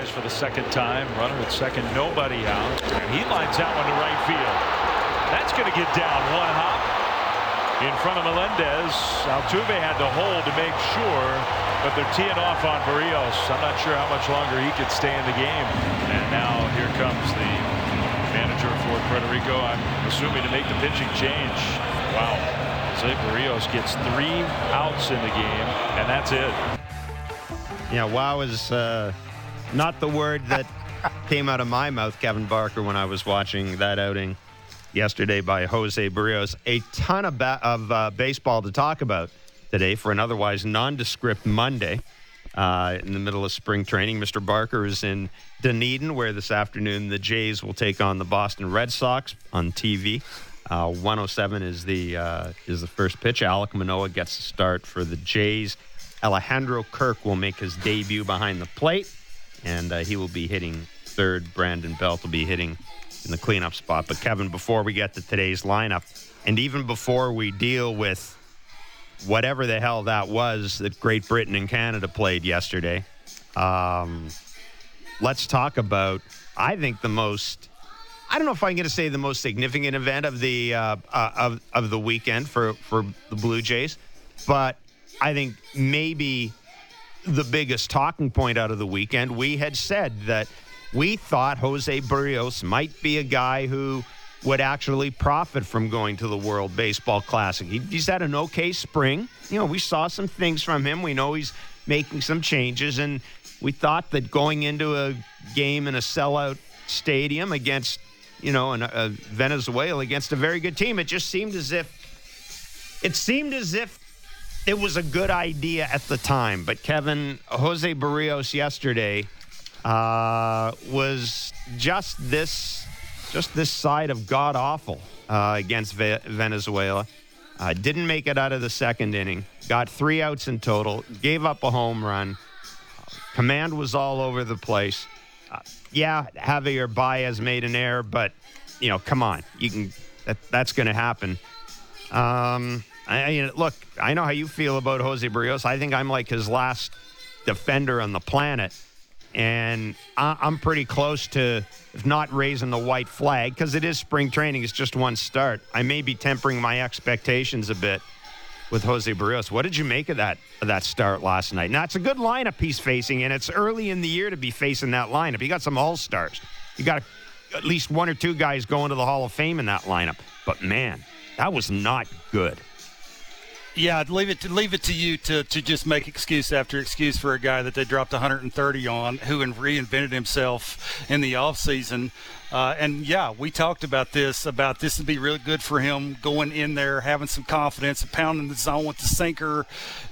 tries for the second time. Runner at second, nobody out. And he lines that one to right field. That's going to get down. One hop in front of Melendez. Altuve had to hold to make sure, but they're teeing off on Berríos. I'm not sure how much longer he could stay in the game. And now here comes the manager for Puerto Rico, I'm assuming, to make the pitching change. Wow. Zach Berríos gets 3 outs in the game, and that's it. Yeah, wow is not the word that came out of my mouth, Kevin Barker, when I was watching that outing yesterday by Jose Berríos. A ton of baseball to talk about today for an otherwise nondescript Monday in the middle of spring training. Mr. Barker is in Dunedin, where this afternoon the Jays will take on the Boston Red Sox on TV. 1:07 is the first pitch. Alek Manoah gets the start for the Jays. Alejandro Kirk will make his debut behind the plate, and he will be hitting third. Brandon Belt will be hitting in the cleanup spot. But, Kevin, before we get to today's lineup, and even before we deal with whatever the hell that was that Great Britain and Canada played yesterday, let's talk about, I think, the most, I don't know if I'm going to say the most significant event of the of the weekend for the Blue Jays, but I think maybe the biggest talking point out of the weekend. We had said that we thought Jose Berríos might be a guy who would actually profit from going to the World Baseball Classic. He's had an okay spring. You know, we saw some things from him. We know he's making some changes, and we thought that going into a game in a sellout stadium against, you know, a Venezuela against a very good team, it seemed as if it was a good idea at the time. But, Kevin, Jose Berríos yesterday was just this side of god-awful against Venezuela. Didn't make it out of the second inning. Got 3 outs in total. Gave up a home run. Command was all over the place. Javier Baez made an error, but, you know, come on. That's going to happen. Look, I know how you feel about Jose Berríos. I think I'm like his last defender on the planet. And I'm pretty close to, if not raising the white flag, because it is spring training. It's just one start. I may be tempering my expectations a bit with Jose Berríos. What did you make of that start last night? Now, it's a good lineup he's facing, and it's early in the year to be facing that lineup. You got some all-stars. You got at least one or two guys going to the Hall of Fame in that lineup. But, man, that was not good. Yeah, I'd leave it to you to just make excuse after excuse for a guy that they dropped 130 on, who reinvented himself in the offseason. And, yeah, we talked about this would be really good for him going in there, having some confidence, pounding the zone with the sinker,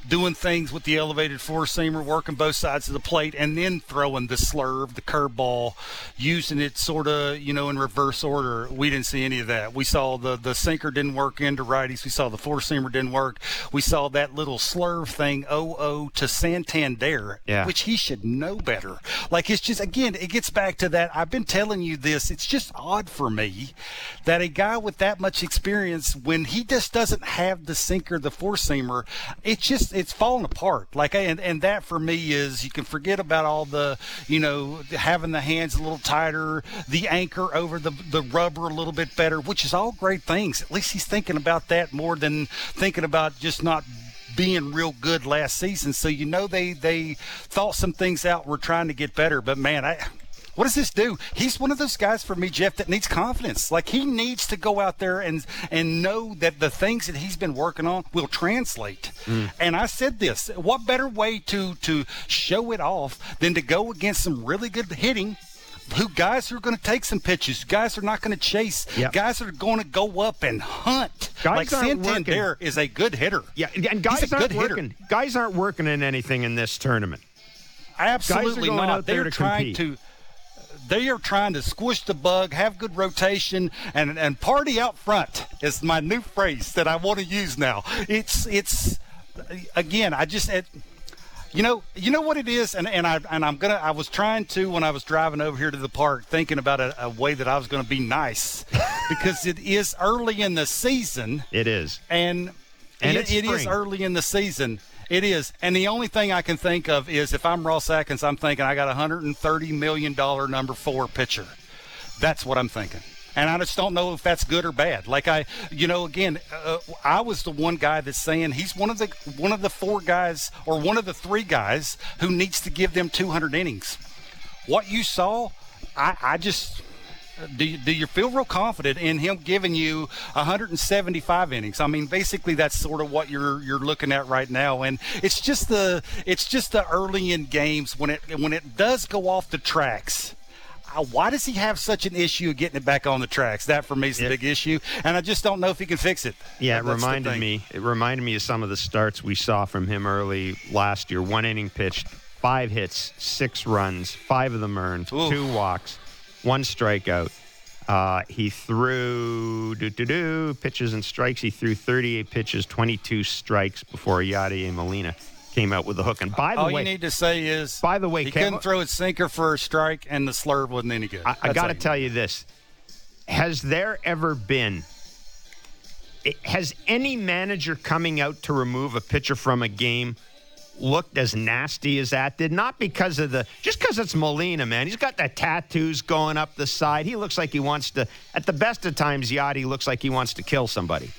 doing things with the elevated four-seamer, working both sides of the plate, and then throwing the slurve, the curveball, using it sort of, you know, in reverse order. We didn't see any of that. We saw the sinker didn't work into righties. We saw the four-seamer didn't work. We saw that little slurve thing, 0-0 to Santander, which he should know better. Like, it's just, again, it gets back to that. I've been telling you this. It's just odd for me that a guy with that much experience, when he just doesn't have the sinker, the four-seamer, it's falling apart. Like, and that for me is, you can forget about all the, you know, having the hands a little tighter, the anchor over the rubber a little bit better, which is all great things. At least he's thinking about that more than thinking about just not being real good last season. So, you know, they thought some things out, were trying to get better. But, man, what does this do? He's one of those guys for me, Jeff, that needs confidence. Like, he needs to go out there and know that the things that he's been working on will translate. Mm. And I said this, what better way to show it off than to go against some really good hitting, guys who are going to take some pitches, guys who are not going to chase, guys that are going to go up and hunt. Guys like Santander is a good hitter. Yeah, and guys aren't working in anything in this tournament. Absolutely not. They're trying to compete. They are trying to squish the bug, have good rotation, and party out front is my new phrase that I want to use now. It's again, you know what it is, I was trying to, when I was driving over here to the park, thinking about a way that I was going to be nice, because it is early in the season. It is, and it is early in the season. It is. And the only thing I can think of is if I'm Ross Atkins, I'm thinking I got a $130 million number four pitcher. That's what I'm thinking. And I just don't know if that's good or bad. Like I was the one guy that's saying he's one of the four guys or one of the three guys who needs to give them 200 innings. What you saw, I just do you feel real confident in him giving you 175 innings? I mean, basically that's sort of what you're looking at right now, and it's just the early in games when it does go off the tracks. Why does he have such an issue getting it back on the tracks? That, for me, is the big issue, and I just don't know if he can fix it. Yeah, it reminded me of some of the starts we saw from him early last year. One inning pitched, 5 hits, 6 runs, 5 of them earned, ooh, 2 walks, 1 strikeout. He threw pitches and strikes. He threw 38 pitches, 22 strikes before Yadier Molina came out with the hook. And by the way, all you need to say is, by the way, he couldn't throw his sinker for a strike, and the slurve wasn't any good. I got to tell you this: has there ever been? Has any manager coming out to remove a pitcher from a game looked as nasty as that did? Not because of just because it's Molina, man. He's got the tattoos going up the side. He looks like he wants to. At the best of times, Yachty looks like he wants to kill somebody.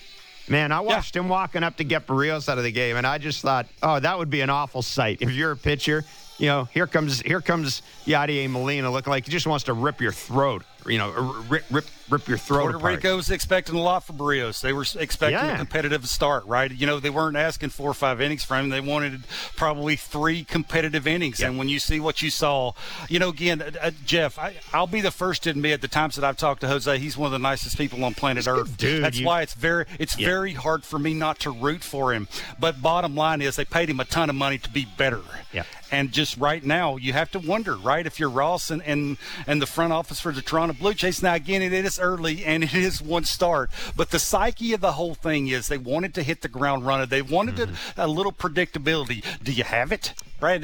Man, I watched him walking up to get Berríos out of the game, and I just thought, oh, that would be an awful sight. If you're a pitcher, you know, here comes Yadier Molina looking like he just wants to rip your throat, you know, rip your throat apart. Puerto Rico was expecting a lot from Berríos. They were expecting a competitive start, right? You know, they weren't asking 4 or 5 innings from him. They wanted probably 3 competitive innings. Yeah. And when you see what you saw, you know, again, Jeff, I'll be the first to admit the times that I've talked to Jose, he's one of the nicest people on planet Earth. Dude, that's why it's very hard for me not to root for him. But bottom line is they paid him a ton of money to be better. Yeah. And just right now, you have to wonder, right, if you're Ross and the front office for the Toronto Blue Jays. Now, again, it is early, and it is one start. But the psyche of the whole thing is they wanted to hit the ground running. They wanted a little predictability. Do you have it? Right?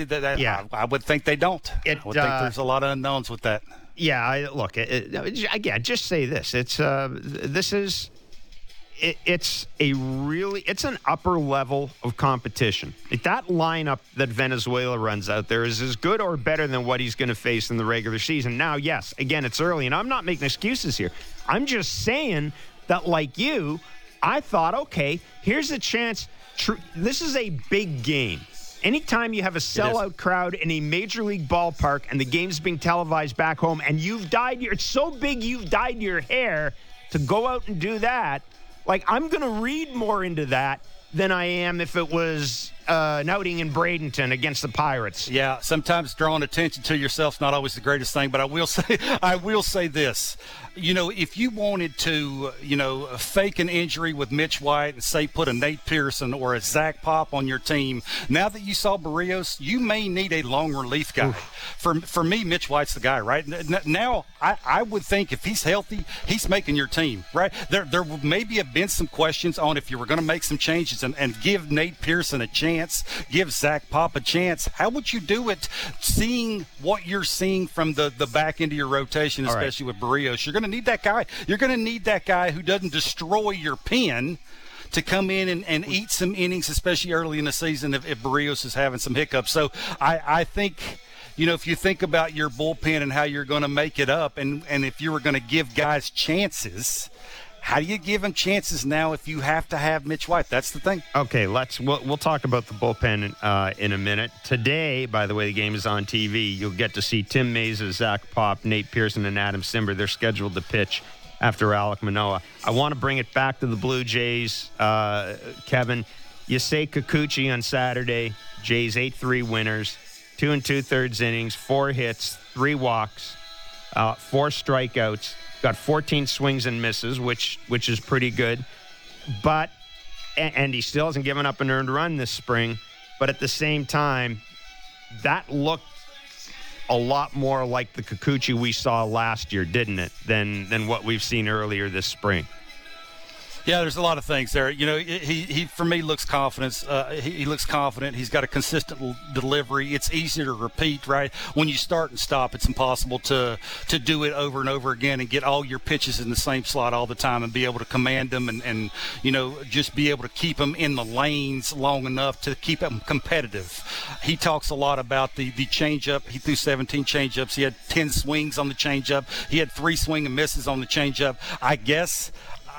I would think they don't. I would think there's a lot of unknowns with that. Yeah, again, just say this. It's an upper level of competition. Like that lineup that Venezuela runs out there is as good or better than what he's going to face in the regular season. Now, yes, again, it's early, and I'm not making excuses here. I'm just saying that, like you, I thought, okay, here's a chance. This is a big game. Anytime you have a sellout crowd in a major league ballpark and the game's being televised back home, and it's so big you've dyed your hair to go out and do that. Like, I'm going to read more into that than I am if it was an outing in Bradenton against the Pirates. Yeah, sometimes drawing attention to yourself is not always the greatest thing, but I will say this. You know, if you wanted to, you know, fake an injury with Mitch White and, say, put a Nate Pearson or a Zach Pop on your team, now that you saw Berríos, you may need a long relief guy. Oof. For me, Mitch White's the guy, right? Now, I would think if he's healthy, he's making your team, right? There maybe have been some questions on if you were going to make some changes and give Nate Pearson a chance, give Zach Pop a chance. How would you do it seeing what you're seeing from the back end of your rotation, especially with Berríos? You're going to need that guy who doesn't destroy your pen to come in and eat some innings, especially early in the season if Berríos is having some hiccups. So I think, you know, if you think about your bullpen and how you're going to make it up and if you were going to give guys chances, how do you give them chances now if you have to have Mitch White? That's the thing. Okay, we'll talk about the bullpen in a minute. Today, by the way, the game is on TV. You'll get to see Tim Mayza, Zach Pop, Nate Pearson, and Adam Cimber. They're scheduled to pitch after Alek Manoah. I want to bring it back to the Blue Jays, Kevin. Yusei Kikuchi on Saturday. Jays 8-3 winners. 2 2/3 innings, 4 hits, 3 walks, 4 strikeouts. Got 14 swings and misses, which is pretty good. But, and he still hasn't given up an earned run this spring. But at the same time, that looked a lot more like the Kikuchi we saw last year, didn't it, than what we've seen earlier this spring? Yeah, there's a lot of things there. You know, he for me looks confident. He looks confident. He's got a consistent delivery. It's easier to repeat, right? When you start and stop, it's impossible to do it over and over again and get all your pitches in the same slot all the time and be able to command them and you know, just be able to keep them in the lanes long enough to keep them competitive. He talks a lot about the changeup. He threw 17 changeups. He had 10 swings on the changeup. He had 3 swing and misses on the changeup. I guess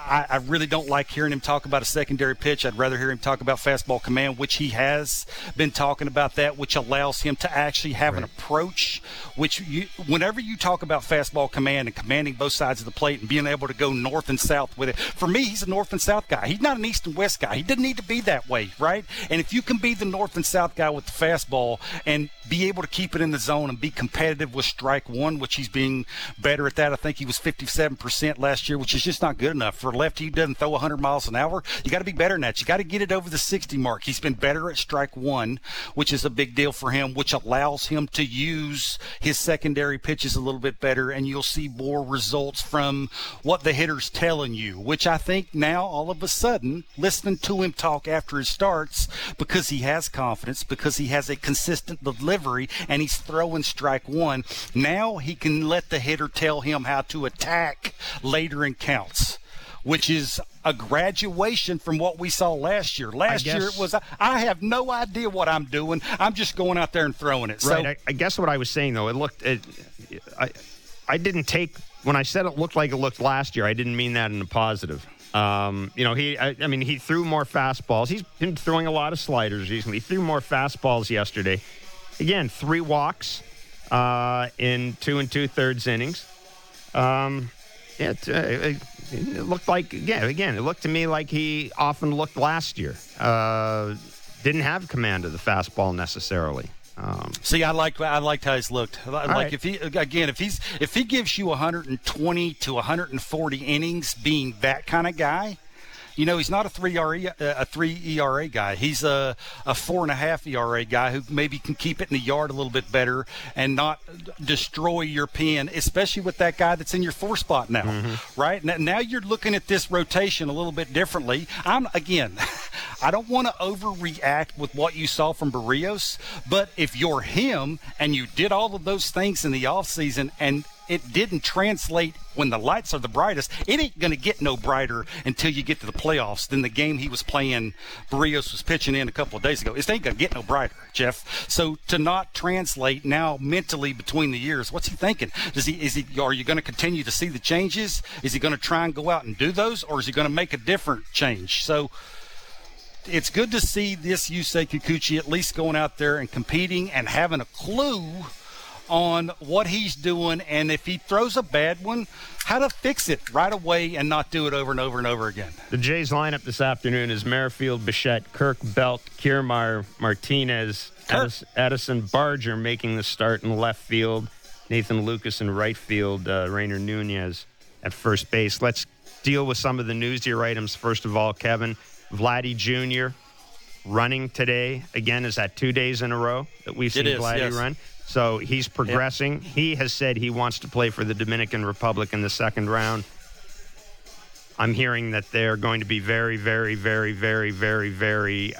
I really don't like hearing him talk about a secondary pitch. I'd rather hear him talk about fastball command, which he has been talking about that, which allows him to actually have an approach, which whenever you talk about fastball command and commanding both sides of the plate and being able to go north and south with it, for me, he's a north and south guy. He's not an east and west guy. He didn't need to be that way, right? And if you can be the north and south guy with the fastball and be able to keep it in the zone and be competitive with strike one, which he's being better at that. I think he was 57% last year, which is just not good enough for lefty. He doesn't throw 100 miles an hour. You got to be better than that. You got to get it over the 60 mark. He's been better at strike one, which is a big deal for him, which allows him to use his secondary pitches a little bit better, and you'll see more results from what the hitter's telling you, which I think now all of a sudden, listening to him talk after his starts, because he has confidence, because he has a consistent delivery, and he's throwing strike one, now he can let the hitter tell him how to attack later in counts, which is a graduation from what we saw last year. Last year it was, I have no idea what I'm doing. I'm just going out there and throwing it. Right. So, I guess what I was saying, though, I didn't take – when I said it looked like it looked last year, I didn't mean that in a positive. He threw more fastballs. He's been throwing a lot of sliders recently. He threw more fastballs yesterday. Again, 3 walks in 2 2/3 innings. It looked like, again, it looked to me like he often looked last year. Didn't have command of the fastball necessarily. I liked how he's looked. If he gives you 120 to 140 innings, being that kind of guy. You know, he's not a 3 ERA guy. He's a 4.5 ERA guy who maybe can keep it in the yard a little bit better and not destroy your pen, especially with that guy that's in your 4 spot now, right? Now you're looking at this rotation a little bit differently. I don't want to overreact with what you saw from Berríos, but if you're him and you did all of those things in the offseason and it didn't translate when the lights are the brightest, it ain't going to get no brighter until you get to the playoffs than the game he was playing, Berríos was pitching in a couple of days ago. It ain't going to get no brighter, Jeff. So to not translate now mentally between the years, what's he thinking? Are you going to continue to see the changes? Is he going to try and go out and do those, or is he going to make a different change? So it's good to see this Yusei Kikuchi at least going out there and competing and having a clue on what he's doing, and if he throws a bad one, how to fix it right away and not do it over and over and over again. The Jays lineup this afternoon is Merrifield, Bichette, Kirk, Belt, Kiermaier, Martinez, Addison, Barger making the start in left field, Nathan Lucas in right field, Rainer Nunez at first base. Let's deal with some of the newsier items. First of all, Kevin, Vladdy Jr. running today. Again, is that 2 days in a row that we've seen Vladdy run? So he's progressing. Yeah. He has said he wants to play for the Dominican Republic in the second round. I'm hearing that they're going to be very, very, very, very, very, very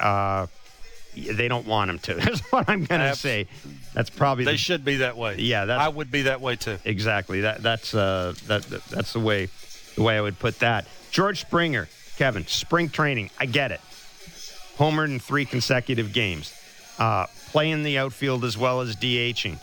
they don't want him to. That's what I'm going to say. That's probably they should be that way. Yeah, I would be that way too. Exactly. That's the way I would put that. George Springer, Kevin, spring training. I get it. Homered in 3 consecutive games. Play in the outfield as well as DHing.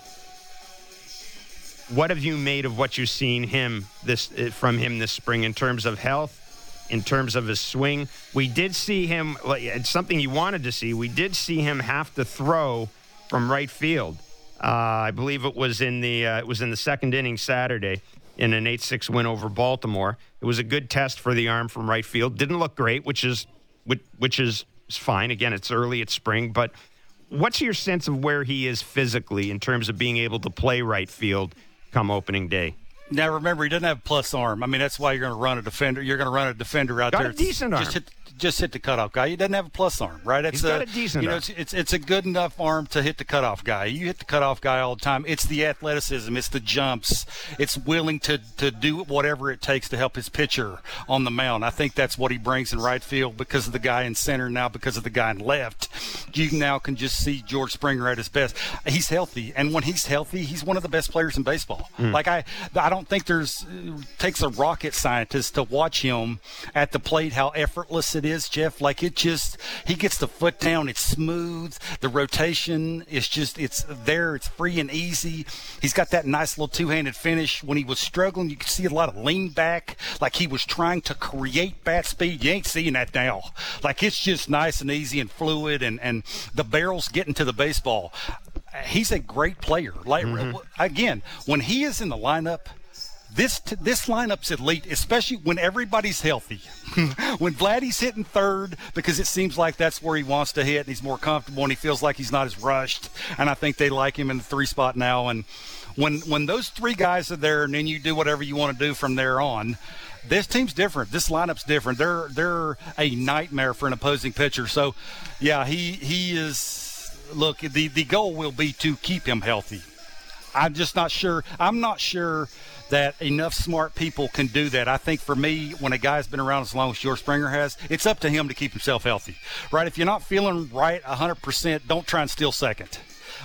What have you made of what you've seen from him this spring in terms of health, in terms of his swing? We did see him, it's something you wanted to see, we did see him have to throw from right field. I believe it was in the second inning Saturday in an 8-6 win over Baltimore. It was a good test for the arm from right field. Didn't look great, which is fine. Again, it's early, it's spring, but what's your sense of where he is physically in terms of being able to play right field come opening day? Now, remember, he doesn't have a plus arm. I mean, that's why you're going to run a defender. You're going to run a defender out there. Got a decent arm. just hit the cutoff guy. He doesn't have a plus arm, right? It's got a decent arm. It's a good enough arm to hit the cutoff guy. You hit the cutoff guy all the time. It's the athleticism. It's the jumps. It's willing to do whatever it takes to help his pitcher on the mound. I think that's what he brings in right field because of the guy in center now, because of the guy in left. You now can just see George Springer at his best. He's healthy, and when he's healthy, he's one of the best players in baseball. Like I don't think it takes a rocket scientist to watch him at the plate, how effortless it is, Jeff. Like he gets the foot down, it's smooth, the rotation is just, it's there, it's free and easy. He's got that nice little two-handed finish. When he was struggling, you could see a lot of lean back, like he was trying to create bat speed. You ain't seeing that now. Like it's just nice and easy and fluid, and the barrel's getting to the baseball. He's a great player. Like again, when he is in the lineup, This lineup's elite, especially when everybody's healthy. When Vladdy's hitting third, because it seems like that's where he wants to hit, and he's more comfortable, and he feels like he's not as rushed. And I think they like him in the three spot now. And when those three guys are there, and then you do whatever you want to do from there on, this team's different. This lineup's different. They're a nightmare for an opposing pitcher. So, yeah, he is – look, the goal will be to keep him healthy. I'm just not sure. I'm not sure that enough smart people can do that. I think for me, when a guy's been around as long as George Springer has, it's up to him to keep himself healthy, right? If you're not feeling right 100%, don't try and steal second.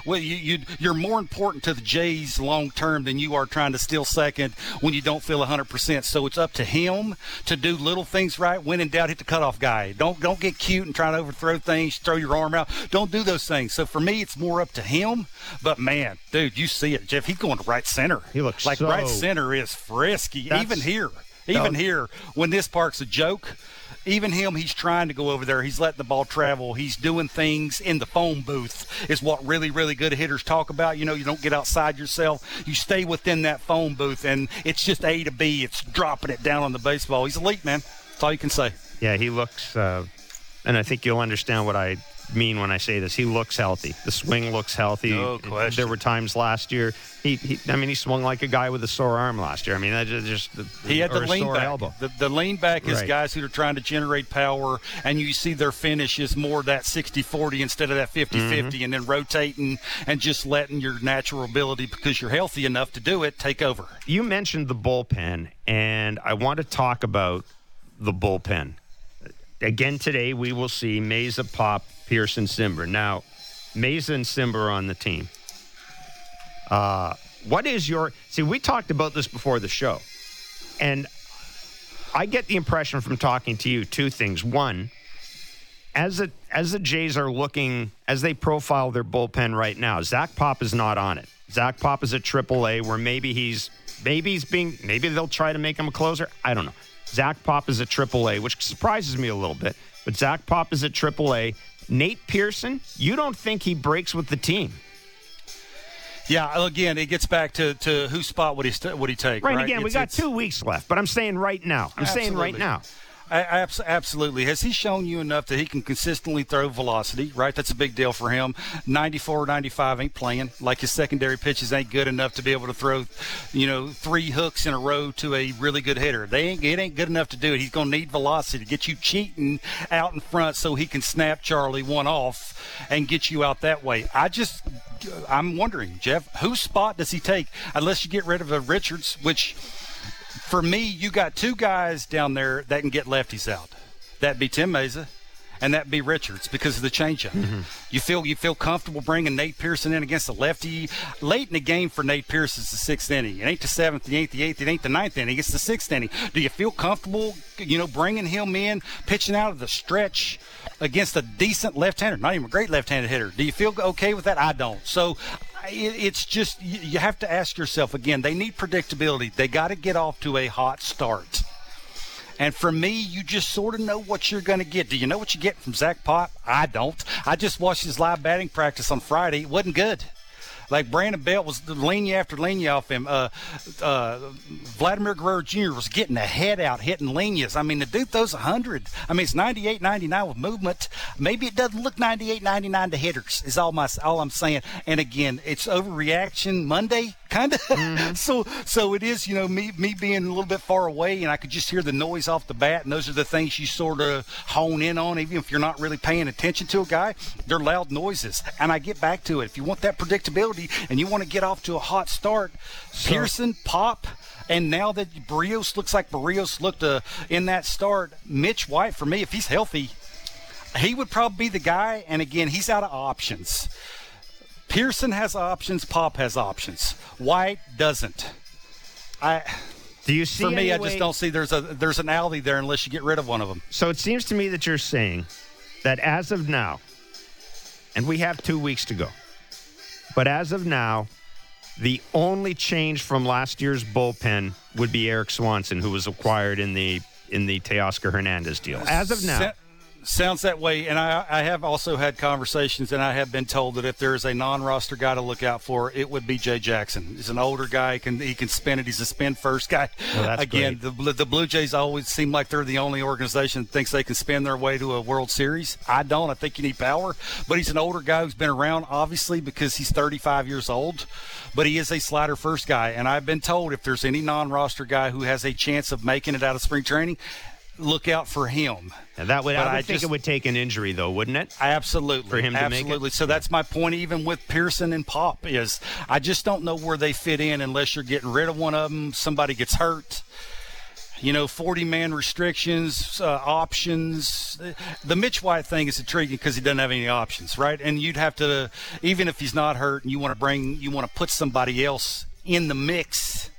Well, you're more important to the Jays long-term than you are trying to steal second when you don't feel 100%. So it's up to him to do little things right. When in doubt, hit the cutoff guy. Don't get cute and try to overthrow things, throw your arm out. Don't do those things. So for me, it's more up to him. But, man, dude, you see it. Jeff, he's going to right center. He looks like so... right center is frisky. Even here. Even here, when this park's a joke, even him, he's trying to go over there. He's letting the ball travel. He's doing things in the phone booth is what really, really good hitters talk about. You know, you don't get outside yourself. You stay within that phone booth, and it's just A to B. It's dropping it down on the baseball. He's elite, man. That's all you can say. Yeah, he looks and I think you'll understand what I mean when I say this. He looks healthy. The swing looks healthy. No question. There were times last year he swung like a guy with a sore arm last year. I mean, that just he had the lean back. Elbow. The lean back is right. Guys who are trying to generate power, and you see their finish is more that 60-40 instead of that 50-50, and then rotating and just letting your natural ability, because you're healthy enough to do it, take over. You mentioned the bullpen, and I want to talk about the bullpen. Again today, we will see Mayza, Pop, Pearson, Cimber. Now, Mayza and Cimber on the team. What is your... See, we talked about this before the show. And I get the impression from talking to you, two things. One, as the Jays are looking, as they profile their bullpen right now, Zach Pop is not on it. Zach Pop is at AAA, where maybe they'll try to make him a closer. I don't know. Zach Pop is at AAA, which surprises me a little bit. But Zach Pop is at AAA. Nate Pearson, you don't think he breaks with the team? Yeah, again, it gets back to whose spot would he take. Right, again, we got 2 weeks left, but I'm saying right now. Absolutely. Has he shown you enough that he can consistently throw velocity, right? That's a big deal for him. 94, 95 ain't playing. Like his secondary pitches ain't good enough to be able to throw, three hooks in a row to a really good hitter. It ain't good enough to do it. He's going to need velocity to get you cheating out in front so he can snap Charlie one off and get you out that way. I'm wondering, Jeff, whose spot does he take? Unless you get rid of a Richards, which... For me, you got two guys down there that can get lefties out. That'd be Tim Mayza, and that'd be Richards because of the changeup. You feel comfortable bringing Nate Pearson in against a lefty. Late in the game for Nate Pearson is the sixth inning. It ain't the seventh, it ain't the eighth, it ain't the ninth inning. It's the sixth inning. Do you feel comfortable, bringing him in, pitching out of the stretch against a decent left-hander, not even a great left-handed hitter? Do you feel okay with that? I don't. So it's just, you have to ask yourself again, they need predictability. They got to get off to a hot start. And for me, you just sort of know what you're going to get. Do you know what you get from Zach Pop? I don't. I just watched his live batting practice on Friday. It wasn't good. Like Brandon Belt was linea after linea off him. Vladimir Guerrero Jr. was getting a head out, hitting lineas. I mean, the dude throws 100. I mean, it's 98, 99 with movement. Maybe it doesn't look 98, 99 to hitters is all I'm saying. And, again, it's overreaction Monday, kind of. Mm-hmm. So it is, you know, me being a little bit far away, and I could just hear the noise off the bat, and those are the things you sort of hone in on, even if you're not really paying attention to a guy. They're loud noises, and I get back to it. If you want that predictability and you want to get off to a hot start, so, Pearson, Pop, and now that Berríos looks like Berríos looked in that start, Mitch White, for me, if he's healthy, he would probably be the guy, and again, he's out of options. Pearson has options. Pop has options. White doesn't. Do you see? For me, I just don't see there's an alley there unless you get rid of one of them. So it seems to me that you're saying that as of now, and we have 2 weeks to go, but as of now, the only change from last year's bullpen would be Eric Swanson, who was acquired in the Teoscar Hernandez deal. As of now. Sounds that way, and I have also had conversations, and I have been told that if there is a non-roster guy to look out for, it would be Jay Jackson. He's an older guy. He can spin it. He's a spin-first guy. Well, that's again, great. The Blue Jays always seem like they're the only organization that thinks they can spin their way to a World Series. I don't. I think you need power. But he's an older guy who's been around, obviously, because he's 35 years old. But he is a slider-first guy, and I've been told if there's any non-roster guy who has a chance of making it out of spring training, look out for him. And that would, I think it would take an injury, though, wouldn't it? Absolutely. For him to make it? Absolutely. So that's my point, even with Pearson and Pop, is I just don't know where they fit in unless you're getting rid of one of them, somebody gets hurt. You know, 40-man restrictions, options. The Mitch White thing is intriguing because he doesn't have any options, right? And you'd have to, even if he's not hurt and you want to put somebody else in the mix,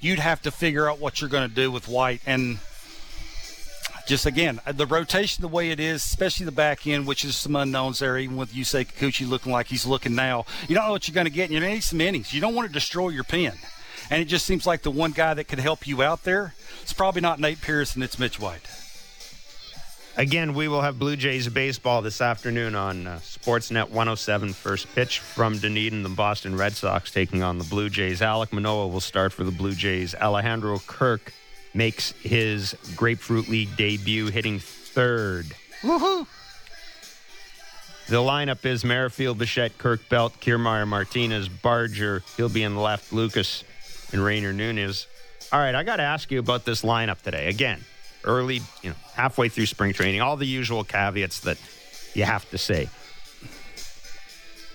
you'd have to figure out what you're going to do with White. And just, again, the rotation the way it is, especially the back end, which is some unknowns there, even with Yusei Kikuchi looking like he's looking now. You don't know what you're going to get, and you need some innings. You don't want to destroy your pen. And it just seems like the one guy that could help you out there, it's probably not Nate Pearson, it's Mitch White. Again, we will have Blue Jays baseball this afternoon on Sportsnet 107. First pitch from Dunedin, the Boston Red Sox taking on the Blue Jays. Alek Manoah will start for the Blue Jays. Alejandro Kirk makes his Grapefruit League debut, hitting third. Woohoo! The lineup is Merrifield, Bichette, Kirk, Belt, Kiermaier, Martinez, Barger. He'll be in left, Lucas, and Rainer Nunez. All right, I got to ask you about this lineup today. Again, early, halfway through spring training, all the usual caveats that you have to say.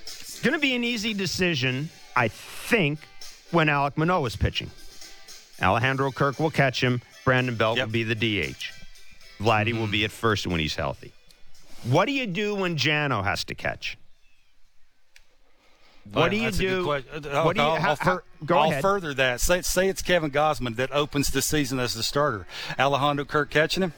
It's going to be an easy decision, I think, when Alek Manoah is pitching. Alejandro Kirk will catch him. Brandon Belt will be the DH. Vladdy will be at first when he's healthy. What do you do when Jano has to catch? What do you do? I'll further that. Say it's Kevin Gausman that opens the season as the starter. Alejandro Kirk catching him?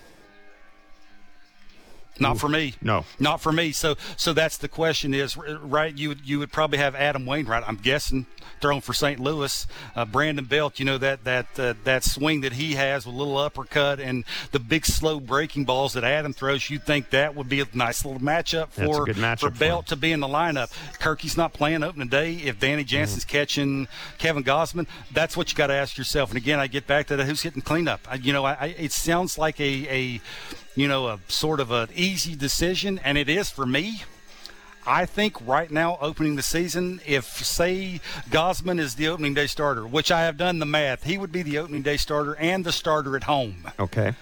Not for me. No. Not for me. So that's the question is, right, you would probably have Adam Wainwright, I'm guessing, thrown for St. Louis. Brandon Belt, that swing that he has with a little uppercut and the big slow breaking balls that Adam throws, you'd think that would be a nice little matchup for Belt to be in the lineup. Kirky's not playing opening day. If Danny Jansen's catching Kevin Gausman, that's what you got to ask yourself. And, again, I get back to that, who's hitting cleanup? It sounds like a sort of an easy decision, and it is for me. I think right now, opening the season, if, say, Gausman is the opening day starter, which I have done the math, he would be the opening day starter and the starter at home. Okay.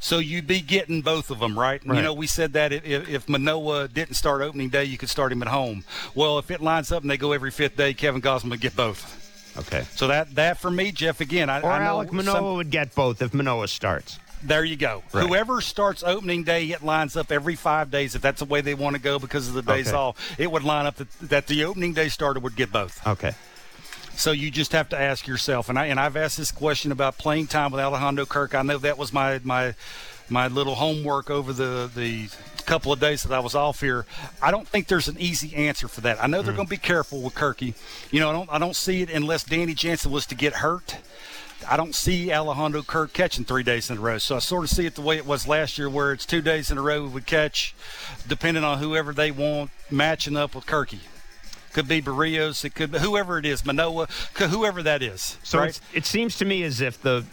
So you'd be getting both of them, right? We said that if Manoah didn't start opening day, you could start him at home. Well, if it lines up and they go every fifth day, Kevin Gausman would get both. Okay. So that for me, Jeff, again. I know Alek Manoah would get both if Manoah starts. There you go. Right. Whoever starts opening day, it lines up every 5 days. If that's the way they want to go because of the days off, it would line up that the opening day starter would get both. Okay. So you just have to ask yourself, and I've asked this question about playing time with Alejandro Kirk. I know that was my little homework over the couple of days that I was off here. I don't think there's an easy answer for that. I know they're going to be careful with Kirky. I don't see it unless Danny Jansen was to get hurt. I don't see Alejandro Kirk catching 3 days in a row. So I sort of see it the way it was last year where it's 2 days in a row we would catch, depending on whoever they want, matching up with Kirky. Could be Berríos. It could be whoever it is, Manoah, whoever that is. So right? It seems to me as if the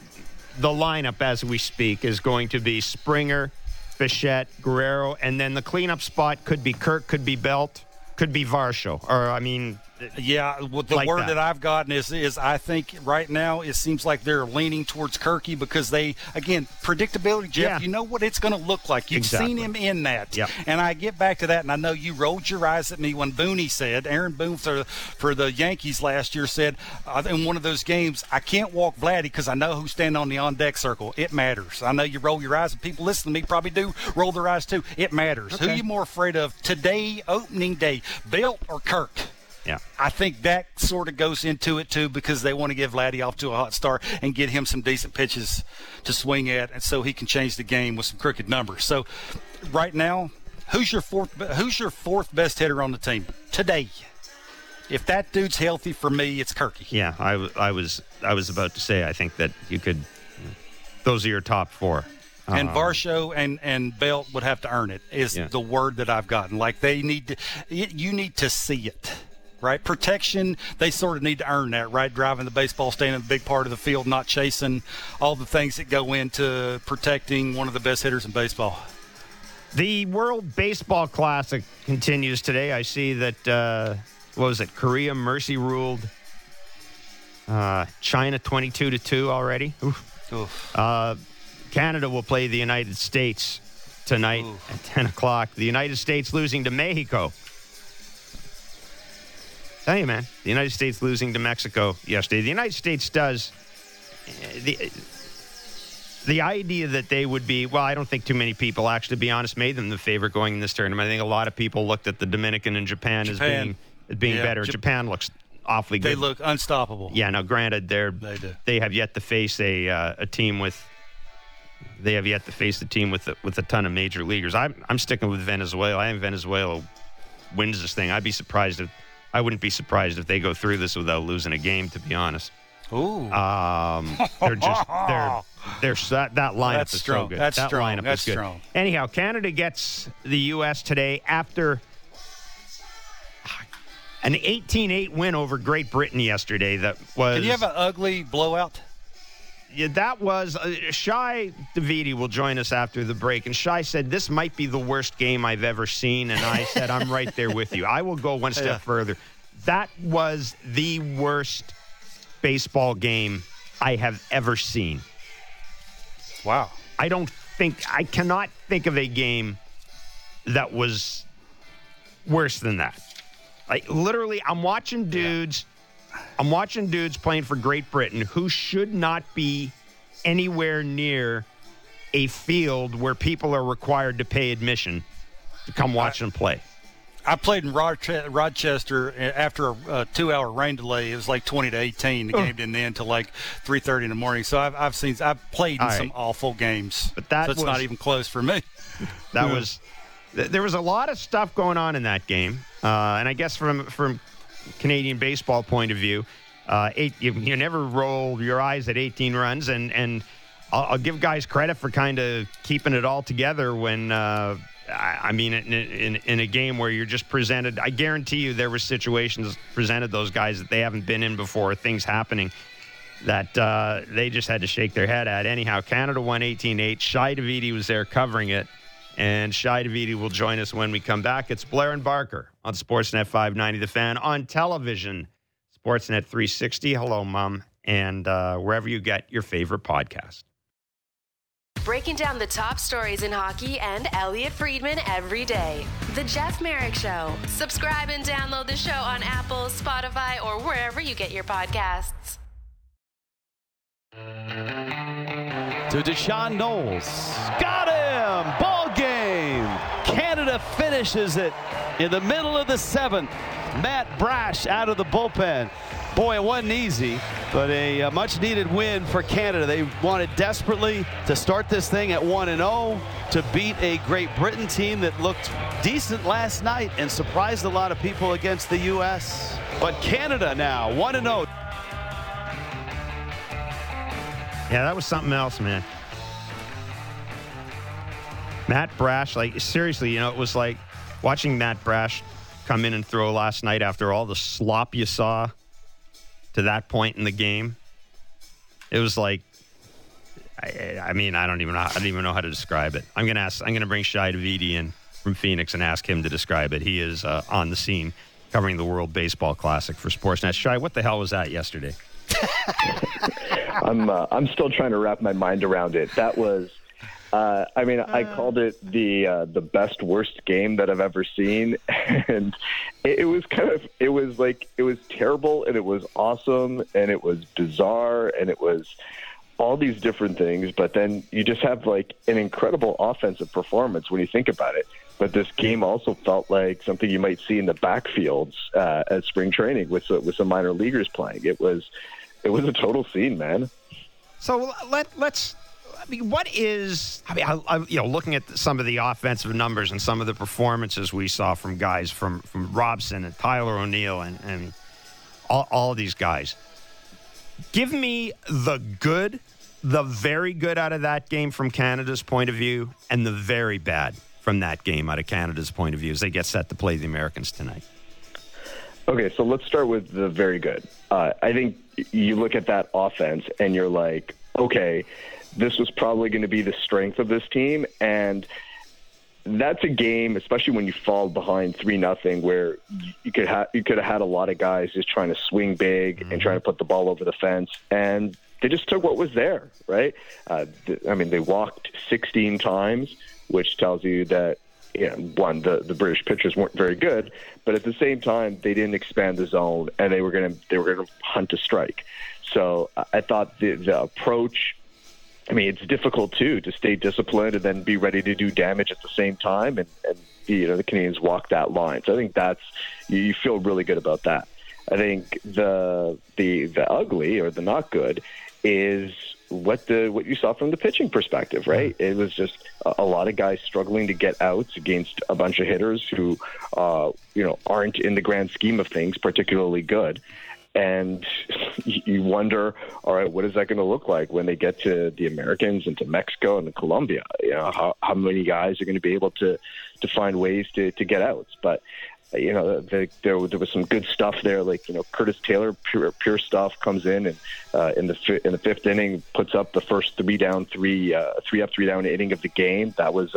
lineup as we speak is going to be Springer, Bichette, Guerrero, and then the cleanup spot could be Kirk, could be Belt, could be Varsho. Or, I mean... Yeah, well, the like word that I've gotten is I think right now it seems like they're leaning towards Kirky because they, again, predictability, Jeff, yeah. You know what it's going to look like. You've seen him in that. Yep. And I get back to that, and I know you rolled your eyes at me when Booney said, Aaron Boone for the Yankees last year said in one of those games, I can't walk Vladdy because I know who's standing on the on-deck circle. It matters. I know you roll your eyes, and people listen to me probably do roll their eyes too. It matters. Okay. Who are you more afraid of today, opening day, Belt or Kirk? Yeah, I think that sort of goes into it, too, because they want to give Vladdy off to a hot start and get him some decent pitches to swing at, and so he can change the game with some crooked numbers. So right now, who's your fourth best hitter on the team today? If that dude's healthy, for me, it's Kirky. Yeah, I was about to say, I think that you could – those are your top four. And Varsho and Belt would have to earn it is the word that I've gotten. Like they need to – you need to see it. Right? Protection, they sort of need to earn that, right? Driving the baseball, staying in the big part of the field, not chasing, all the things that go into protecting one of the best hitters in baseball. The World Baseball Classic continues today. I see that, Korea mercy ruled China 22-2 already. Oof. Canada will play the United States tonight at 10 o'clock. The United States losing to Mexico. Tell you, man, the United States losing to Mexico yesterday. The United States does the idea that they would be, well, I don't think too many people, actually, to be honest, made them the favorite going in this tournament. I think a lot of people looked at the Dominican and Japan. as being better. Japan looks awfully good. They look unstoppable. Yeah, now granted, they have yet to face a team with. They have yet to face the team with a ton of major leaguers. I'm sticking with Venezuela. I think Venezuela wins this thing. I'd be surprised if. I wouldn't be surprised if they go through this without losing a game, to be honest. Ooh. That lineup is so good. That's strong. That's strong. Anyhow, Canada gets the U.S. today after an 18-8 win over Great Britain yesterday. That was. Did you have an ugly blowout? Yeah, that was. Shi Davidi will join us after the break. And Shi said, this might be the worst game I've ever seen. And I said, I'm right there with you. I will go one step further. That was the worst baseball game I have ever seen. Wow. I cannot think of a game that was worse than that. Like, literally, I'm watching dudes. I'm watching dudes playing for Great Britain who should not be anywhere near a field where people are required to pay admission to come watch them play. I played in Rochester after a 2-hour rain delay. It was like 20-18. The game didn't end until like 3:30 in the morning. So I've played in some awful games. But that's not even close for me. That was there was a lot of stuff going on in that game, and I guess from Canadian baseball point of view, you never roll your eyes at 18 runs, and I'll give guys credit for kind of keeping it all together when in a game where you're just presented. I guarantee you there were situations presented those guys that they haven't been in before, things happening that they just had to shake their head at. Anyhow, Canada won 18-8. Shi Davidi was there covering it. And Shi Davidi will join us when we come back. It's Blair and Barker on Sportsnet 590 The Fan, on television, Sportsnet 360. Hello, Mom. And wherever you get your favorite podcast. Breaking down the top stories in hockey and Elliot Friedman every day. The Jeff Merrick Show. Subscribe and download the show on Apple, Spotify, or wherever you get your podcasts. To Deshaun Knowles. Got him! Ball game! Canada finishes it in the middle of the seventh. Matt Brash out of the bullpen. Boy, it wasn't easy, but a much-needed win for Canada. They wanted desperately to start this thing at 1-0 to beat a Great Britain team that looked decent last night and surprised a lot of people against the U.S. But Canada now 1-0. Yeah, that was something else, man. Matt Brash, like, seriously, you know, it was like watching Matt Brash come in and throw last night after all the slop you saw to that point in the game. It was like, I mean, I don't even know how to describe it. I'm gonna bring Shi Davidi in from Phoenix and ask him to describe it. He is on the scene covering the World Baseball Classic for Sportsnet. Shi, what the hell was that yesterday? I'm still trying to wrap my mind around it. That was, I called it the best worst game that I've ever seen, and it was terrible, and it was awesome, and it was bizarre, and it was all these different things. But then you just have like an incredible offensive performance when you think about it. But this game also felt like something you might see in the backfields at spring training with some minor leaguers playing. It was a total scene, man. So let's. I mean, what is? I mean, I looking at some of the offensive numbers and some of the performances we saw from guys from Robson and Tyler O'Neill and all these guys. Give me the good, the very good out of that game from Canada's point of view, and the very bad from that game out of Canada's point of view as they get set to play the Americans tonight. Okay, so let's start with the very good. I think you look at that offense and you're like, okay, this was probably going to be the strength of this team, and that's a game, especially when you fall behind 3-0, where you could have had a lot of guys just trying to swing big and trying to put the ball over the fence, and they just took what was there, right? They walked 16 times, which tells you that, you know, one, the British pitchers weren't very good, but at the same time, they didn't expand the zone, and they were going to hunt a strike. So I thought the approach. I mean, it's difficult, too, to stay disciplined and then be ready to do damage at the same time. And you know, the Canadians walk that line. So I think that's – you feel really good about that. I think the ugly or the not good is what you saw from the pitching perspective, right? It was just a lot of guys struggling to get outs against a bunch of hitters who, aren't in the grand scheme of things particularly good. And you wonder, all right, what is that going to look like when they get to the Americans and to Mexico and to Colombia? You know, how many guys are going to be able to find ways to get outs? But, you know, there was some good stuff there. Like, you know, Curtis Taylor, pure stuff, comes in and in the fifth inning puts up the first three up, three down inning of the game. That was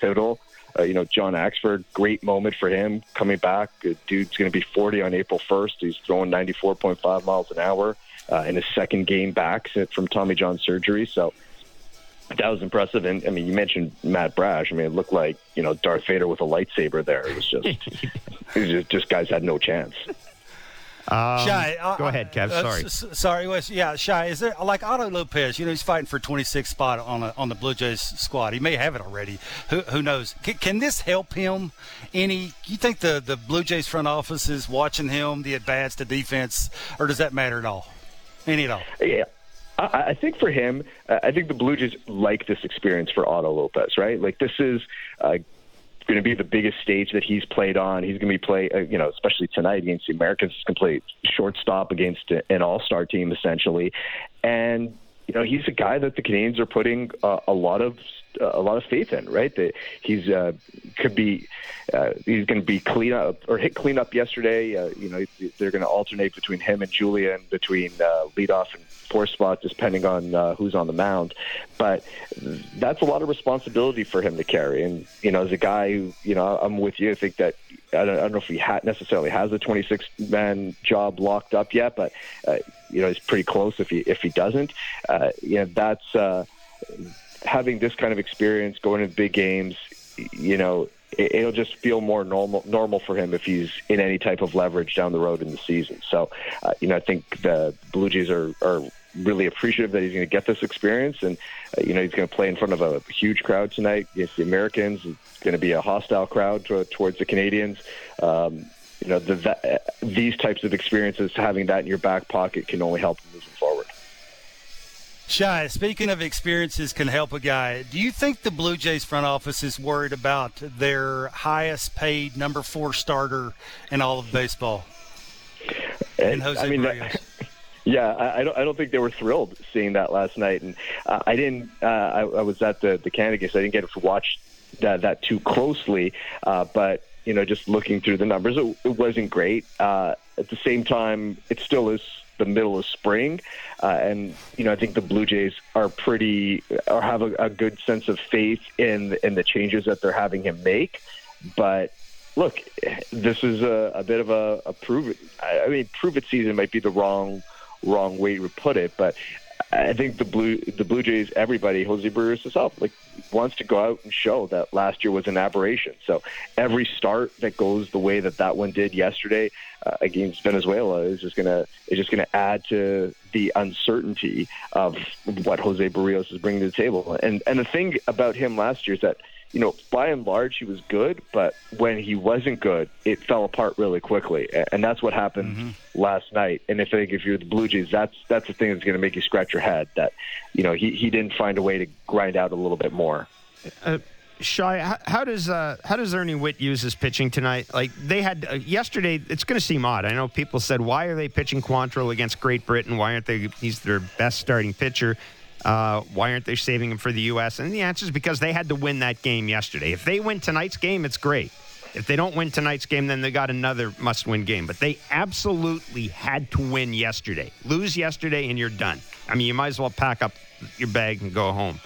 pivotal. John Axford, great moment for him coming back. Dude's going to be 40 on April 1st. He's throwing 94.5 miles an hour in his second game back from Tommy John surgery. So that was impressive. And, I mean, you mentioned Matt Brash. I mean, it looked like, you know, Darth Vader with a lightsaber there. It was just, it was just guys had no chance. Shi, go ahead, Kev. Shi, is there, like Otto Lopez? You know, he's fighting for 26th spot on the Blue Jays squad. He may have it already. Who knows? Can this help him? You think the Blue Jays front office is watching him, the at bats, the defense, or does that matter at all? Any at all? Yeah. I think for him, I think the Blue Jays like this experience for Otto Lopez, right? Like this is. Going to be the biggest stage that he's played on. He's going to be especially tonight against the Americans. He's going to play shortstop against an all-star team, essentially. And, you know, he's a guy that the Canadians are putting a lot of faith in, right? That he's he's going to be hit cleanup yesterday. They're going to alternate between him and Julian, between leadoff and four spot, depending on who's on the mound. But that's a lot of responsibility for him to carry. And you know, as a guy who, you know, I'm with you. I think that I don't know if he necessarily has a 26-man job locked up yet, but he's pretty close. If he doesn't, that's. Having this kind of experience going into big games, you know, it'll just feel more normal for him if he's in any type of leverage down the road in the season. So, I think the Blue Jays are really appreciative that he's going to get this experience. And, he's going to play in front of a huge crowd tonight against the Americans. It's going to be a hostile crowd towards the Canadians. These types of experiences, having that in your back pocket can only help moving forward. Shi, speaking of experiences can help a guy, do you think the Blue Jays front office is worried about their highest paid number 4 starter in all of baseball? And Jose Berríos. Yeah, I don't think they were thrilled seeing that last night. And I didn't. I was at the Canada game, so I didn't get to watch that too closely. But you know, just looking through the numbers, it wasn't great. At the same time, it still is the middle of spring. And, you know, I think the Blue Jays are have a good sense of faith in the changes that they're having him make. But look, this is a bit of a prove it season might be the wrong way to put it, but I think the Blue Jays, everybody, Jose Berríos himself, wants to go out and show that last year was an aberration. So every start that goes the way that one did yesterday against Venezuela is just gonna add to the uncertainty of what Jose Berríos is bringing to the table. And the thing about him last year is that, you know, by and large, he was good, but when he wasn't good, it fell apart really quickly, and that's what happened last night. And I think if you're the Blue Jays, that's the thing that's going to make you scratch your head, that, you know, he didn't find a way to grind out a little bit more. Shi, how does Ernie Witt use his pitching tonight? They had yesterday, it's going to seem odd. I know people said, why are they pitching Quantrill against Great Britain? Why aren't they? He's their best starting pitcher. Why aren't they saving him for the U.S.? And the answer is because they had to win that game yesterday. If they win tonight's game, it's great. If they don't win tonight's game, then they got another must-win game. But they absolutely had to win yesterday. Lose yesterday, and you're done. I mean, you might as well pack up your bag and go home.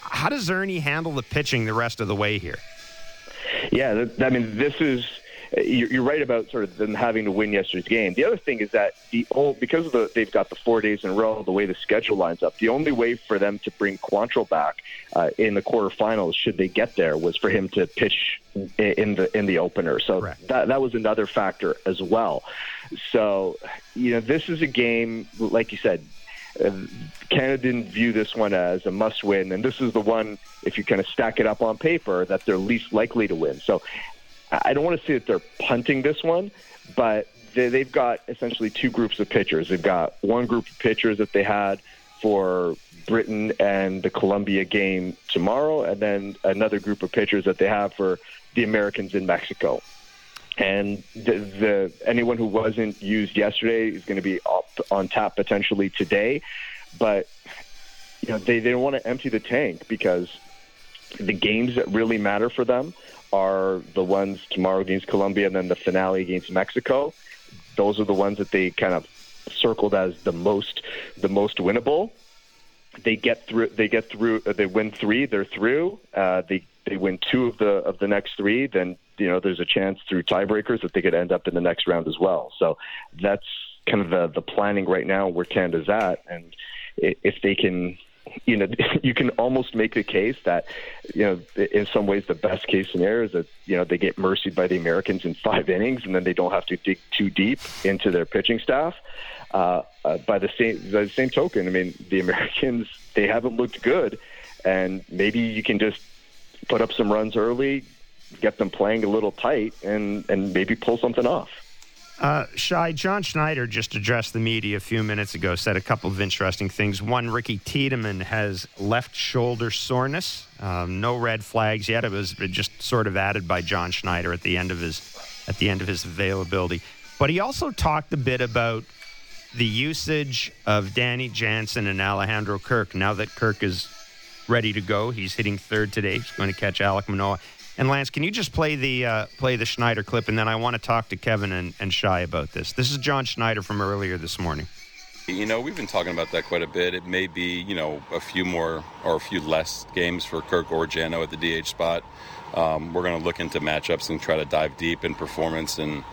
How does Ernie handle the pitching the rest of the way here? Yeah, I mean, this is... You're right about sort of them having to win yesterday's game. The other thing is that they've got the 4 days in a row, the way the schedule lines up, the only way for them to bring Quantrill back in the quarterfinals, should they get there, was for him to pitch in the opener. So correct. That was another factor as well. So, you know, this is a game, like you said, Canada didn't view this one as a must-win, and this is the one, if you kind of stack it up on paper, that they're least likely to win. So I don't want to say that they're punting this one, but they've got essentially two groups of pitchers. They've got one group of pitchers that they had for Britain and the Colombia game tomorrow, and then another group of pitchers that they have for the Americans in Mexico. And anyone who wasn't used yesterday is going to be up on tap potentially today. But you know, they don't want to empty the tank, because the games that really matter for them are the ones tomorrow against Colombia and then the finale against Mexico. Those are the ones that they kind of circled as the most winnable. They get through. They win three, they're through. They win two of the next three, then, you know, there's a chance through tiebreakers that they could end up in the next round as well. So that's kind of the planning right now where Canada's at, and if they can. You know, you can almost make the case that, you know, in some ways the best case scenario is that, you know, they get mercied by the Americans in 5 innings, and then they don't have to dig too deep into their pitching staff. By the same token, I mean, the Americans, they haven't looked good, and maybe you can just put up some runs early, get them playing a little tight, and maybe pull something off. Shi, John Schneider just addressed the media a few minutes ago, said a couple of interesting things. One, Ricky Tiedemann has left shoulder soreness. No red flags yet. It was just sort of added by John Schneider at the end of his availability. But he also talked a bit about the usage of Danny Jansen and Alejandro Kirk. Now that Kirk is ready to go, he's hitting third today. He's going to catch Alek Manoah. And Lance, can you just play the Schneider clip, and then I want to talk to Kevin and Shi about this. This is John Schneider from earlier this morning. You know, we've been talking about that quite a bit. It may be, you know, a few less games for Kirk or Jano at the DH spot. We're going to look into matchups and try to dive deep, in performance and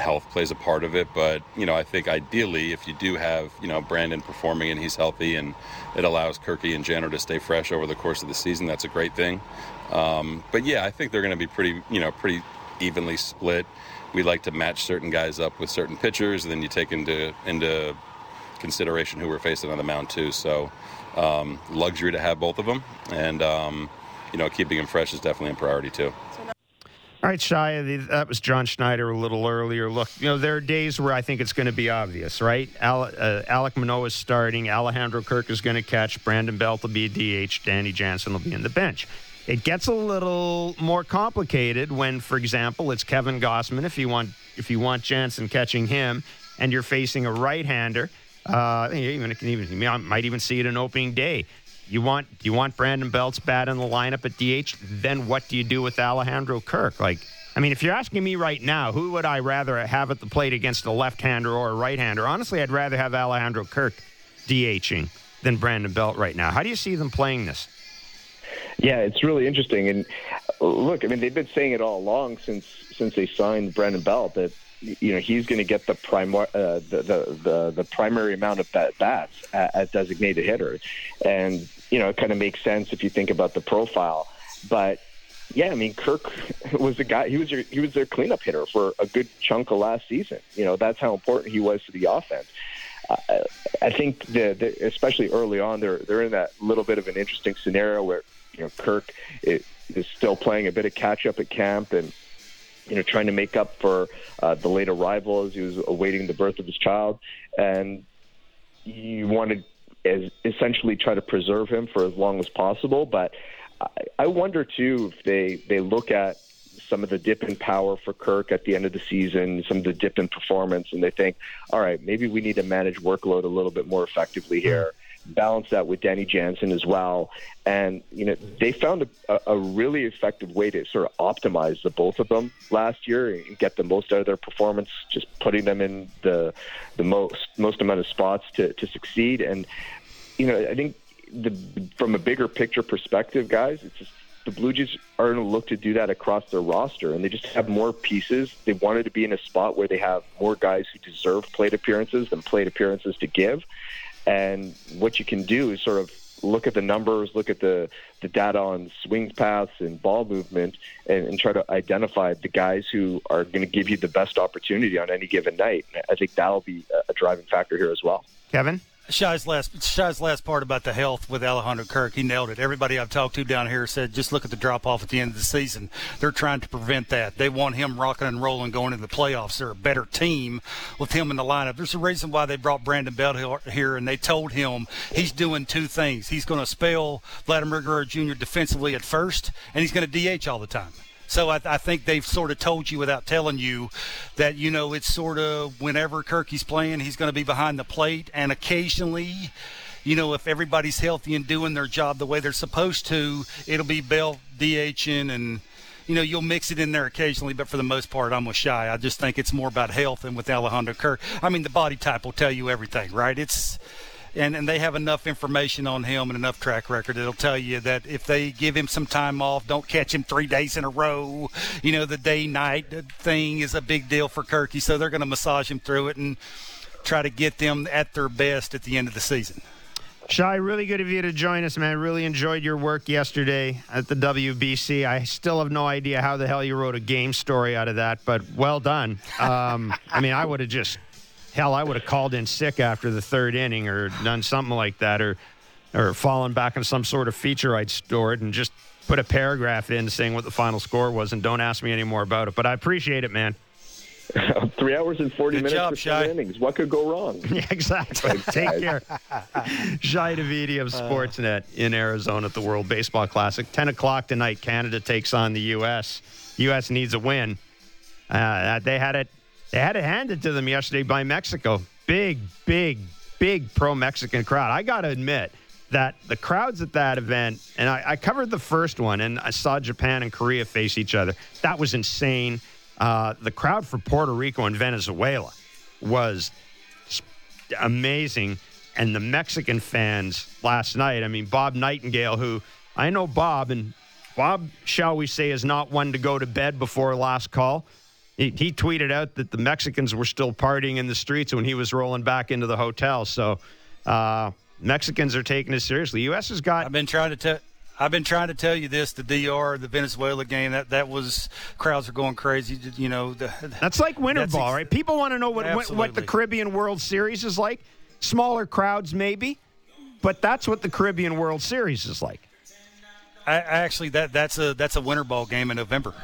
health plays a part of it. But, you know, I think ideally if you do have, you know, Brandon performing and he's healthy and it allows Kirky and Janner to stay fresh over the course of the season, that's a great thing. But yeah, I think they're going to be pretty evenly split. We like to match certain guys up with certain pitchers, and then you take into consideration who we're facing on the mound too. So luxury to have both of them, and you know, keeping them fresh is definitely a priority too. All right, Shi, that was John Schneider a little earlier. Look, you know, there are days where I think it's going to be obvious, right? Alek Manoah is starting. Alejandro Kirk is going to catch. Brandon Belt will be a DH. Danny Jansen will be in the bench. It gets a little more complicated when, for example, it's Kevin Gausman. If you want Jansen catching him, and you're facing a right-hander, you might even see it in opening day. You want Brandon Belt's bat in the lineup at DH? Then what do you do with Alejandro Kirk? If you're asking me right now, who would I rather have at the plate against a left-hander or a right-hander? Honestly, I'd rather have Alejandro Kirk DHing than Brandon Belt right now. How do you see them playing this? Yeah, it's really interesting. And look, they've been saying it all along since they signed Brandon Belt that he's going to get the primary amount of bats as designated hitter, and it kind of makes sense if you think about the profile. But yeah, Kirk was the guy. He was their cleanup hitter for a good chunk of last season. That's how important he was to the offense. I think especially early on, they're in that little bit of an interesting scenario where Kirk is still playing a bit of catch up at camp and trying to make up for the late arrival as he was awaiting the birth of his child, and you want to essentially try to preserve him for as long as possible. But I wonder too if they look at some of the dip in power for Kirk at the end of the season, some of the dip in performance, and they think, all right, maybe we need to manage workload a little bit more effectively here, balance that with Danny Jansen as well. And, they found a really effective way to sort of optimize the both of them last year and get the most out of their performance, just putting them in the most amount of spots to succeed. And, I think from a bigger picture perspective, guys, it's just, the Blue Jays are going to look to do that across their roster, and they just have more pieces. They wanted to be in a spot where they have more guys who deserve plate appearances than plate appearances to give. And what you can do is sort of look at the numbers, look at the data on swing paths and ball movement, and try to identify the guys who are going to give you the best opportunity on any given night. And I think that'll be a driving factor here as well. Kevin? Shai's last part about the health with Alejandro Kirk, he nailed it. Everybody I've talked to down here said just look at the drop-off at the end of the season. They're trying to prevent that. They want him rocking and rolling going into the playoffs. They're a better team with him in the lineup. There's a reason why they brought Brandon Belt here, and they told him he's doing two things. He's going to spell Vladimir Guerrero Jr. defensively at first, and he's going to DH all the time. So I think they've sort of told you without telling you that, it's sort of whenever Kirky's playing, he's going to be behind the plate. And occasionally, if everybody's healthy and doing their job the way they're supposed to, it'll be Bell DHing and, you'll mix it in there occasionally. But for the most part, I'm with Shi. I just think it's more about health. And with Alejandro Kirk, the body type will tell you everything, right? And they have enough information on him and enough track record that'll tell you that if they give him some time off, don't catch him 3 days in a row, the day-night thing is a big deal for Kirky. So they're going to massage him through it and try to get them at their best at the end of the season. Shi, really good of you to join us, man. I really enjoyed your work yesterday at the WBC. I still have no idea how the hell you wrote a game story out of that, but well done. I would have just... Hell, I would have called in sick after the third inning or done something like that or fallen back on some sort of feature I'd stored and just put a paragraph in saying what the final score was and don't ask me any more about it. But I appreciate it, man. 3 hours and 40 minutes for Shi. Innings. What could go wrong? Yeah, exactly. Take care. Shi Davidi of Sportsnet in Arizona at the World Baseball Classic. 10 o'clock tonight, Canada takes on the U.S. U.S. needs a win. They had it handed to them yesterday by Mexico. Big pro-Mexican crowd. I got to admit that the crowds at that event, and I covered the first one, and I saw Japan and Korea face each other. That was insane. The crowd for Puerto Rico and Venezuela was amazing. And the Mexican fans last night, Bob Nightingale, who I know Bob, and Bob, shall we say, is not one to go to bed before last call. He tweeted out that the Mexicans were still partying in the streets when he was rolling back into the hotel. So Mexicans are taking it seriously. U.S. has got... I've been trying to tell you this, the DR, the Venezuela game, that was, crowds are going crazy, That's like winter ball, right? People want to know what the Caribbean World Series is like. Smaller crowds maybe, but that's what the Caribbean World Series is like. That's a winter ball game in November.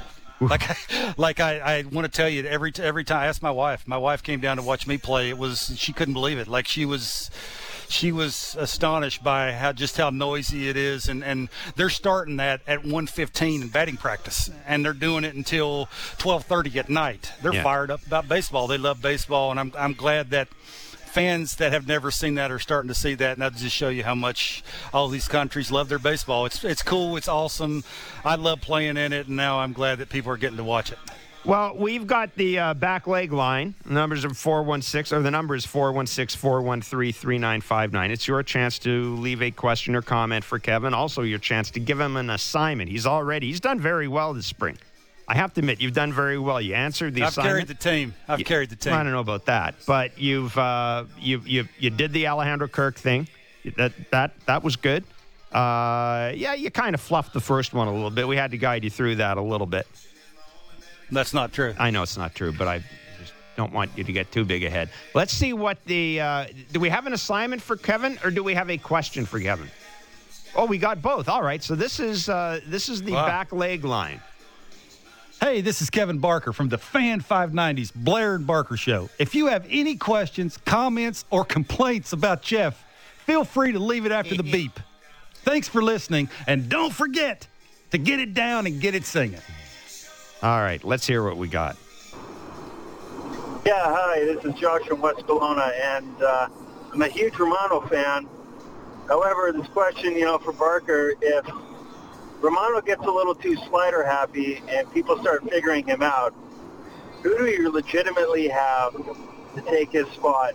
I want to tell you, every time I asked my wife came down to watch me play. She couldn't believe it. She was astonished by how noisy it is, and they're starting that at 1:15 in batting practice, and they're doing it until 12:30 at night. They're fired up about baseball. They love baseball, and I'm glad that fans that have never seen that are starting to see that, and that'll just show you how much all these countries love their baseball. It's cool. It's awesome. I love playing in it, and now I'm glad that people are getting to watch it. Well, we've got the back leg line. The number is 416-413-3959. It's your chance to leave a question or comment for Kevin. Also, your chance to give him an assignment. He's done very well this spring. I have to admit, you've done very well. You answered the assignment. I've carried the team. I don't know about that, but you did the Alejandro Kirk thing. That was good. You kind of fluffed the first one a little bit. We had to guide you through that a little bit. That's not true. I know it's not true, but I just don't want you to get too big ahead. Let's see what do we have an assignment for Kevin, or do we have a question for Kevin? Oh, we got both. All right, so this is the back leg line. Hey, this is Kevin Barker from the Fan 590's Blair and Barker Show. If you have any questions, comments, or complaints about Jeff, feel free to leave it after the beep. Thanks for listening, and don't forget to get it down and get it singing. All right, let's hear what we got. Yeah, hi, this is Josh from West Kelowna, and I'm a huge Romano fan. However, this question, for Barker, if Romano gets a little too slider happy and people start figuring him out, who do you legitimately have to take his spot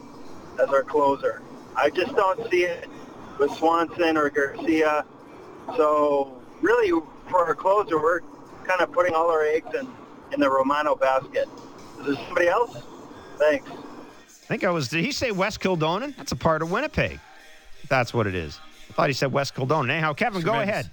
as our closer? I just don't see it with Swanson or Garcia. So really, for our closer, we're kind of putting all our eggs in the Romano basket. Is there somebody else? Thanks. Did he say West Kildonan? That's a part of Winnipeg. That's what it is. I thought he said West Kildonan. Anyhow, Kevin, go ahead.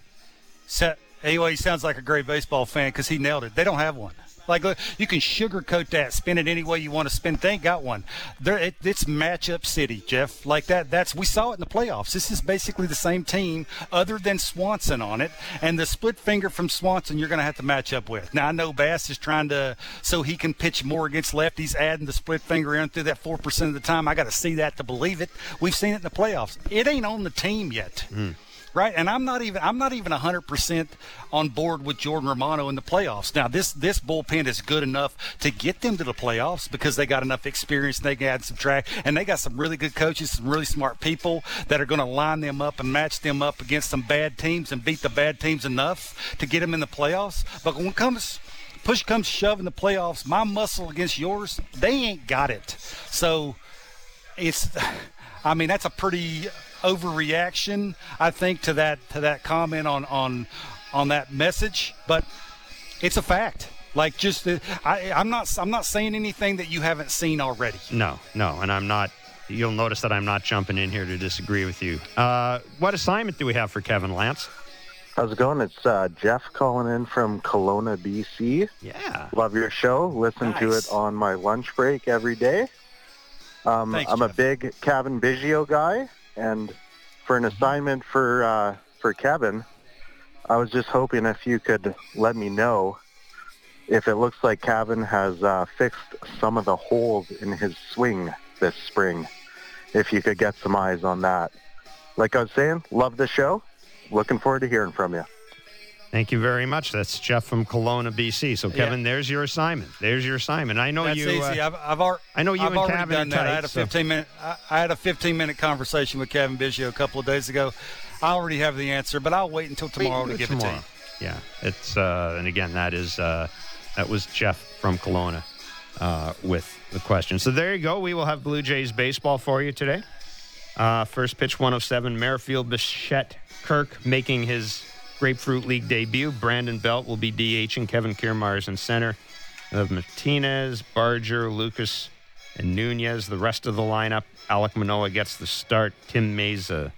Anyway, he sounds like a great baseball fan because he nailed it. They don't have one. Like, you can sugarcoat that, spin it any way you want to spin. They ain't got one. It's matchup city, Jeff. Like that. We saw it in the playoffs. This is basically the same team, other than Swanson on it, and the split finger from Swanson you're going to have to match up with. Now I know Bass is trying to, so he can pitch more against lefties, adding the split finger in through that 4% of the time. I got to see that to believe it. We've seen it in the playoffs. It ain't on the team yet. Mm. Right, and I'm not even 100% on board with Jordan Romano in the playoffs. Now, this bullpen is good enough to get them to the playoffs because they got enough experience and they can add and subtract, and they got some really good coaches, some really smart people that are going to line them up and match them up against some bad teams and beat the bad teams enough to get them in the playoffs. But when it comes push comes shove in the playoffs, my muscle against yours, they ain't got it. So that's a pretty overreaction, I think, to that comment on that message, but it's a fact. Like, just I'm not saying anything that you haven't seen already. No, and I'm not. You'll notice that I'm not jumping in here to disagree with you. What assignment do we have for Kevin, Lance? How's it going? It's Jeff calling in from Kelowna, BC. Yeah, love your show. Listen to it on my lunch break every day. Thanks, I'm Jeff. A big Kevin Biggio guy. And for an assignment for Kevin, I was just hoping if you could let me know if it looks like Kevin has fixed some of the holes in his swing this spring, if you could get some eyes on that. Like I was saying, love the show. Looking forward to hearing from you. Thank you very much. That's Jeff from Kelowna, BC. So, Kevin, There's your assignment. I know that's you. That's easy. I've already Kevin done that. Tight, I had a 15-minute. I had a 15-minute conversation with Kevin Biggio a couple of days ago. I already have the answer, but I'll wait until tomorrow to give it to you. Yeah. It's and again, that was Jeff from Kelowna with the question. So there you go. We will have Blue Jays baseball for you today. First pitch, 1:07. Merrifield, Bichette, Kirk making his Grapefruit League debut. Brandon Belt will be DH, and Kevin Kiermaier is in center. Of Martinez, Barger, Lucas, and Nunez. The rest of the lineup, Alek Manoah gets the start. Tim Mayza,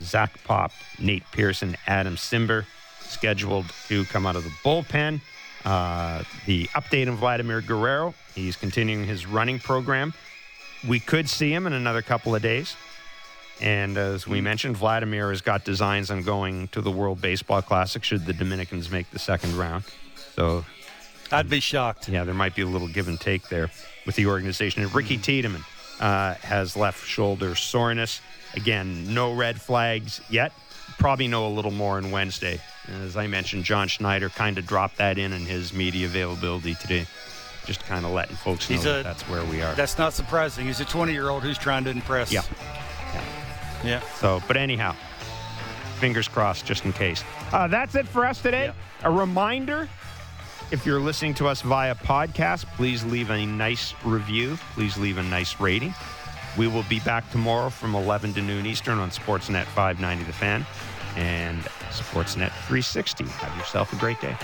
Zach Pop, Nate Pearson, Adam Cimber, scheduled to come out of the bullpen. The update on Vladimir Guerrero. He's continuing his running program. We could see him in another couple of days. And as we mentioned, Vladimir has got designs on going to the World Baseball Classic should the Dominicans make the second round. So I'd be shocked. Yeah, there might be a little give and take there with the organization. And Ricky Tiedemann has left shoulder soreness. Again, no red flags yet. Probably know a little more on Wednesday. As I mentioned, John Schneider kind of dropped that in his media availability today. just kind of letting folks know that that's where we are. That's not surprising. He's a 20-year-old who's trying to impress. Yeah. So, but anyhow, fingers crossed just in case. That's it for us today. Yeah. A reminder, if you're listening to us via podcast, please leave a nice review. Please leave a nice rating. We will be back tomorrow from 11 to noon Eastern on Sportsnet 590 The Fan and Sportsnet 360. Have yourself a great day.